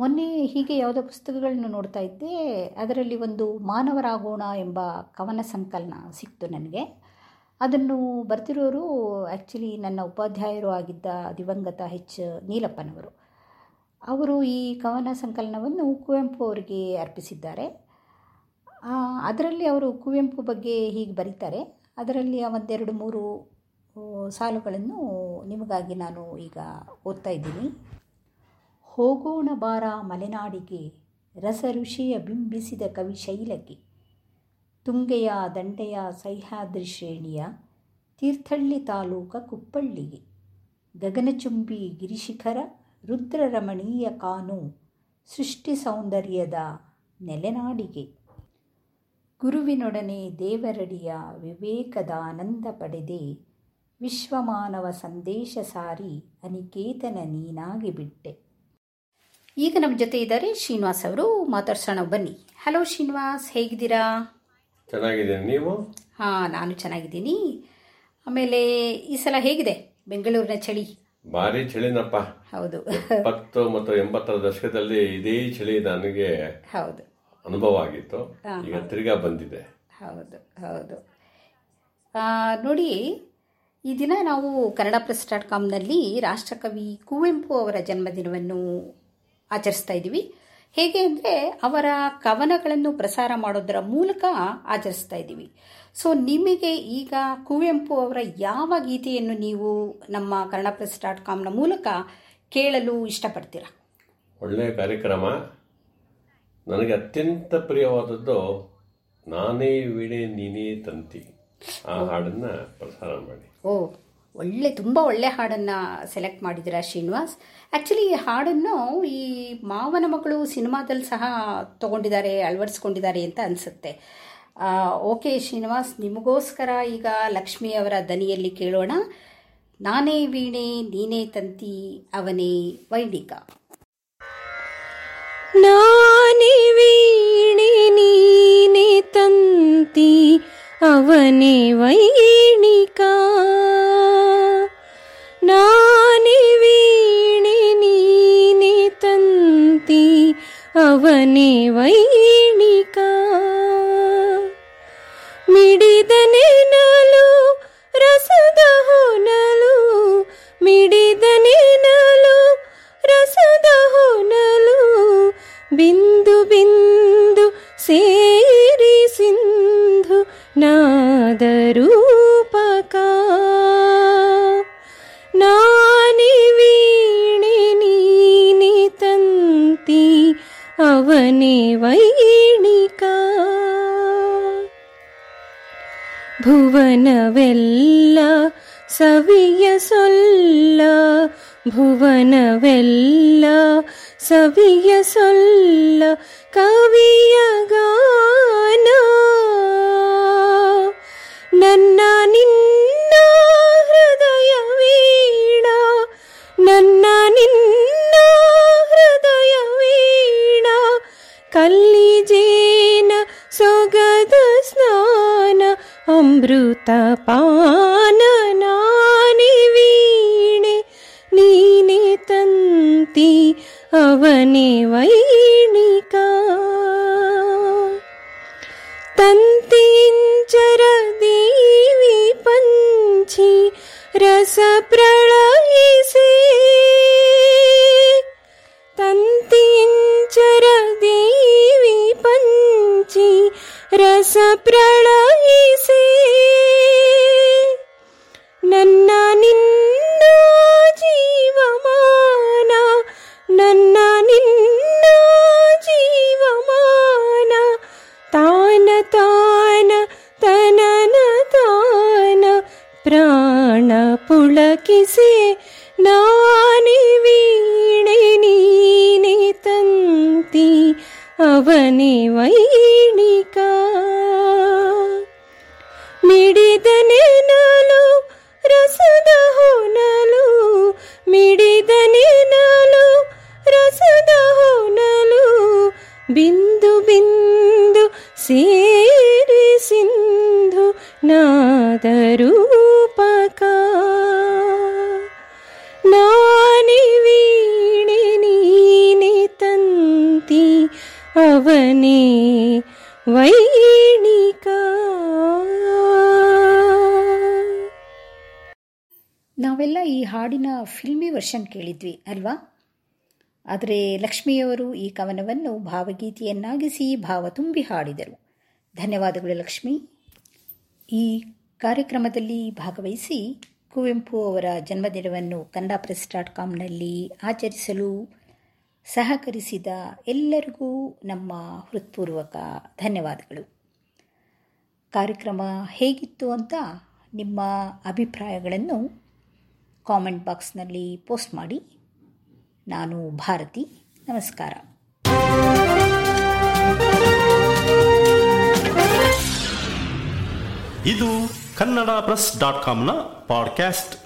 ಮೊನ್ನೆ ಹೀಗೆ ಯಾವುದೋ ಪುಸ್ತಕಗಳನ್ನು ನೋಡ್ತಾ ಇದ್ದೆ, ಅದರಲ್ಲಿ ಒಂದು ಮಾನವರಾಗೋಣ ಎಂಬ ಕವನ ಸಂಕಲನ ಸಿಕ್ತು ನನಗೆ. ಅದನ್ನು ಬರ್ತಿರೋರು ಆ್ಯಕ್ಚುಲಿ ನನ್ನ ಉಪಾಧ್ಯಾಯರು ಆಗಿದ್ದ ದಿವಂಗತ ಹೆಚ್ ನೀಲಪ್ಪನವರು. ಅವರು ಈ ಕವನ ಸಂಕಲನವನ್ನು ಕುವೆಂಪು ಅವರಿಗೆ ಅರ್ಪಿಸಿದ್ದಾರೆ. ಅದರಲ್ಲಿ ಅವರು ಕುವೆಂಪು ಬಗ್ಗೆ ಹೀಗೆ ಬರೀತಾರೆ. ಅದರಲ್ಲಿ ಒಂದೆರಡು ಮೂರು ಸಾಲುಗಳನ್ನು ನಿಮಗಾಗಿ ನಾನು ಈಗ ಓದ್ತಾ ಇದ್ದೀನಿ. ಹೋಗೋಣ ಬಾರ ಮಲೆನಾಡಿಗೆ, ರಸ ಋಷಿಯ ಬಿಂಬಿಸಿದ ಕವಿಶೈಲಕ್ಕೆ, ತುಂಗೆಯ ದಂಡೆಯ ಸಹ್ಯಾದ್ರಿ ಶ್ರೇಣಿಯ ತೀರ್ಥಹಳ್ಳಿ ತಾಲೂಕ ಕುಪ್ಪಳ್ಳಿಗೆ, ಗಗನಚುಂಬಿ ಗಿರಿಶಿಖರ ರುದ್ರರಮಣೀಯ ಕಾನು ಸೃಷ್ಟಿ ಸೌಂದರ್ಯದ ನೆಲೆನಾಡಿಗೆ, ಗುರುವಿನೊಡನೆ ದೇವರಡಿಯ ವಿವೇಕದಾನಂದ ಪಡೆದೆ, ವಿಶ್ವಮಾನವ ಸಂದೇಶ ಸಾರಿ ಅನಿಕೇತನ ನೀನಾಗಿ ಬಿಟ್ಟೆ. ಈಗ ನಮ್ಮ ಜೊತೆ ಇದ್ದಾರೆ ಶ್ರೀನಿವಾಸ್ ಅವರು, ಮಾತಾಡ್ಸೋಣ ಬನ್ನಿ. ಹಲೋ ಶ್ರೀನಿವಾಸ್, ಹೇಗಿದ್ದೀರಾ? ಚೆನ್ನಾಗಿದ್ದೀನಿ, ನೀವು? ಹಾಂ, ನಾನು ಚೆನ್ನಾಗಿದ್ದೀನಿ. ಆಮೇಲೆ ಈ ಸಲ ಹೇಗಿದೆ ಬೆಂಗಳೂರಿನ ಚಳಿ? ಭಾರಿ ಚಳಿನಪ್ಪ. ಹೌದು, ಎಪ್ಪತ್ತು ಮತ್ತು ಎಂಬತ್ತರ ದಶಕದಲ್ಲಿ ಇದೇ ಚಳಿ ನನಗೆ ಹೌದು ಅನುಭವ ಆಗಿತ್ತು, ಈಗ ತಿರ್ಗಾ ಬಂದಿದೆ. ಹೌದು ಹೌದು. ನೋಡಿ, ಈ ದಿನ ನಾವು ಕನ್ನಡ ಪ್ರೆಸ್ ಡಾಟ್ ಕಾಮ್ನಲ್ಲಿ ರಾಷ್ಟ್ರಕವಿ ಕುವೆಂಪು ಅವರ ಜನ್ಮದಿನವನ್ನು ಆಚರಿಸ್ತಾ ಇದ್ದೀವಿ. ಹೇಗೆ ಅಂದರೆ, ಅವರ ಕವನಗಳನ್ನು ಪ್ರಸಾರ ಮಾಡೋದರ ಮೂಲಕ ಆಚರಿಸ್ತಾ ಇದ್ದೀವಿ. ಸೊ ನಿಮಗೆ ಈಗ ಕುವೆಂಪು ಅವರ ಯಾವ ಗೀತೆಯನ್ನು ನೀವು ನಮ್ಮ ಕನ್ನಡ ಪ್ರೆಸ್ ಡಾಟ್ ಕಾಮ್ನ ಮೂಲಕ ಕೇಳಲು ಇಷ್ಟಪಡ್ತೀರಾ? ಒಳ್ಳೆಯ ಕಾರ್ಯಕ್ರಮ. ನನಗೆ ಅತ್ಯಂತ ಪ್ರಿಯವಾದದ್ದು ನಾನೇ ವೀಣೆ ನೀನೇ ತಂತಿ, ಆ ಹಾಡನ್ನು ಪ್ರಸಾರ ಮಾಡಿ. ಓ ಒಳ್ಳೆ, ತುಂಬ ಒಳ್ಳೆ ಹಾಡನ್ನು ಸೆಲೆಕ್ಟ್ ಮಾಡಿದ್ದೀರಾ ಶ್ರೀನಿವಾಸ್. ಆ್ಯಕ್ಚುಲಿ ಈ ಹಾಡನ್ನು ಈ ಮಾವನ ಮಗಳು ಸಿನಿಮಾದಲ್ಲಿ ಸಹ ತೊಗೊಂಡಿದ್ದಾರೆ, ಅಳವಡಿಸ್ಕೊಂಡಿದ್ದಾರೆ ಅಂತ ಅನಿಸುತ್ತೆ. ಓಕೆ ಶ್ರೀನಿವಾಸ್, ನಿಮಗೋಸ್ಕರ ಈಗ ಲಕ್ಷ್ಮಿಯವರ ದನಿಯಲ್ಲಿ ಕೇಳೋಣ, ನಾನೇ ವೀಣೆ ನೀನೇ ತಂತಿ ಅವನೇ ವೈಣಿಕ. ನಾನೇ ವೀಣೆ ನೀನೇ ತಂತಿ ಅವನೇ ವೈಣಿಕ, ನಾನೇ ವೀಣೆ ನೀನೇ ತಂತಿ ಅವನೇ ವೈಣಿಕ, ಮಿಡಿದನೆ ನಲು ರಸದ ಹೊನಲು, ಮಿಡಿದನೆ ನಲು ರಸದ ಹೊನಲು, ಭುವನವೆಲ್ಲ ಸವಿಯ ಸೊಲ್ಲ, ಭುವನವೆಲ್ಲ ಸವಿಯ ಸೊಲ್ಲ ಕವಿಯ ಗಾನ. ನನ್ನ ನಿನ್ನ ಹೃದಯ ವೀಣ, ನನ್ನ ನಿನ್ನ ಹೃದಯ ವೀಣ, ಕಲ್ಲಿಜೇನ ಸೊಗದ ಸ್ನಾನ ಅಮೃತ ಪಾನ. ನಾನೇ ವೀಣೆ ನೀನೇ ತಂತಿ, ಅವನೇ ವೈಣಿಕ. ತಂತಿಂಚರ ದೇವಿ ಪಂಚಿ ರಸ ಪ್ರಳಯಿಸೆ, ತಂತಿಂಚರ ದೇವಿ ಪಂಚಿ ರಸ ಪ್ರಳಯಿಸೆ. ನನ್ನ ನಿನ್ನ ಜೀವಮಾನ, ನನ್ನ ನಿನ್ನ ಜೀವಮಾನ, ತಾನ ತಾನ ತನನ ತಾನ ಪ್ರಾಣ ಪುಳಕಿಸಿ. ನಾನೇ ವೀಣೆ ನೀನೇ ತಂತಿ, ಅವನೇ ವೈಣಿಕ. ಮಿಡಿದನೆನಲು ರಸದ ಹೊನಲು, ಮಿಡಿದನೆನಲು ರಸದ ಹೊನಲು, ಬಿಂದು ಬಿಂದು ಸೇರಿ ಸಿಂಧು ನಾದರೂಪಕ. ನಾನೇ ವೀಣೆ ನೀನೇ ತಂತಿ, ಅವನೇ ವೈಣಿಕ. ನಾವೆಲ್ಲ ಈ ಹಾಡಿನ ಫಿಲ್ಮಿ ವರ್ಷನ್ ಕೇಳಿದ್ವಿ ಅಲ್ವಾ? ಆದರೆ ಲಕ್ಷ್ಮಿಯವರು ಈ ಕವನವನ್ನು ಭಾವಗೀತೆಯನ್ನಾಗಿಸಿ ಭಾವ ತುಂಬಿ ಹಾಡಿದರು. ಧನ್ಯವಾದಗಳು ಲಕ್ಷ್ಮಿ. ಈ ಕಾರ್ಯಕ್ರಮದಲ್ಲಿ ಭಾಗವಹಿಸಿ ಕುವೆಂಪು ಅವರ ಜನ್ಮದಿನವನ್ನು ಕನ್ನಡ ಪ್ರೆಸ್ ಡಾಟ್ ಕಾಮ್ನಲ್ಲಿ ಆಚರಿಸಲು ಸಹಕರಿಸಿದ ಎಲ್ಲರಿಗೂ ನಮ್ಮ ಹೃತ್ಪೂರ್ವಕ ಧನ್ಯವಾದಗಳು. ಕಾರ್ಯಕ್ರಮ ಹೇಗಿತ್ತು ಅಂತ ನಿಮ್ಮ ಅಭಿಪ್ರಾಯಗಳನ್ನು ಕಾಮೆಂಟ್ ಬಾಕ್ಸ್ನಲ್ಲಿ ಪೋಸ್ಟ್ ಮಾಡಿ. ನಾನು ಭಾರತಿ, ನಮಸ್ಕಾರ. ಇದು ಕನ್ನಡ ಪ್ರೆಸ್ ಡಾಟ್ ಕಾಮ್ನ ಪಾಡ್ಕ್ಯಾಸ್ಟ್.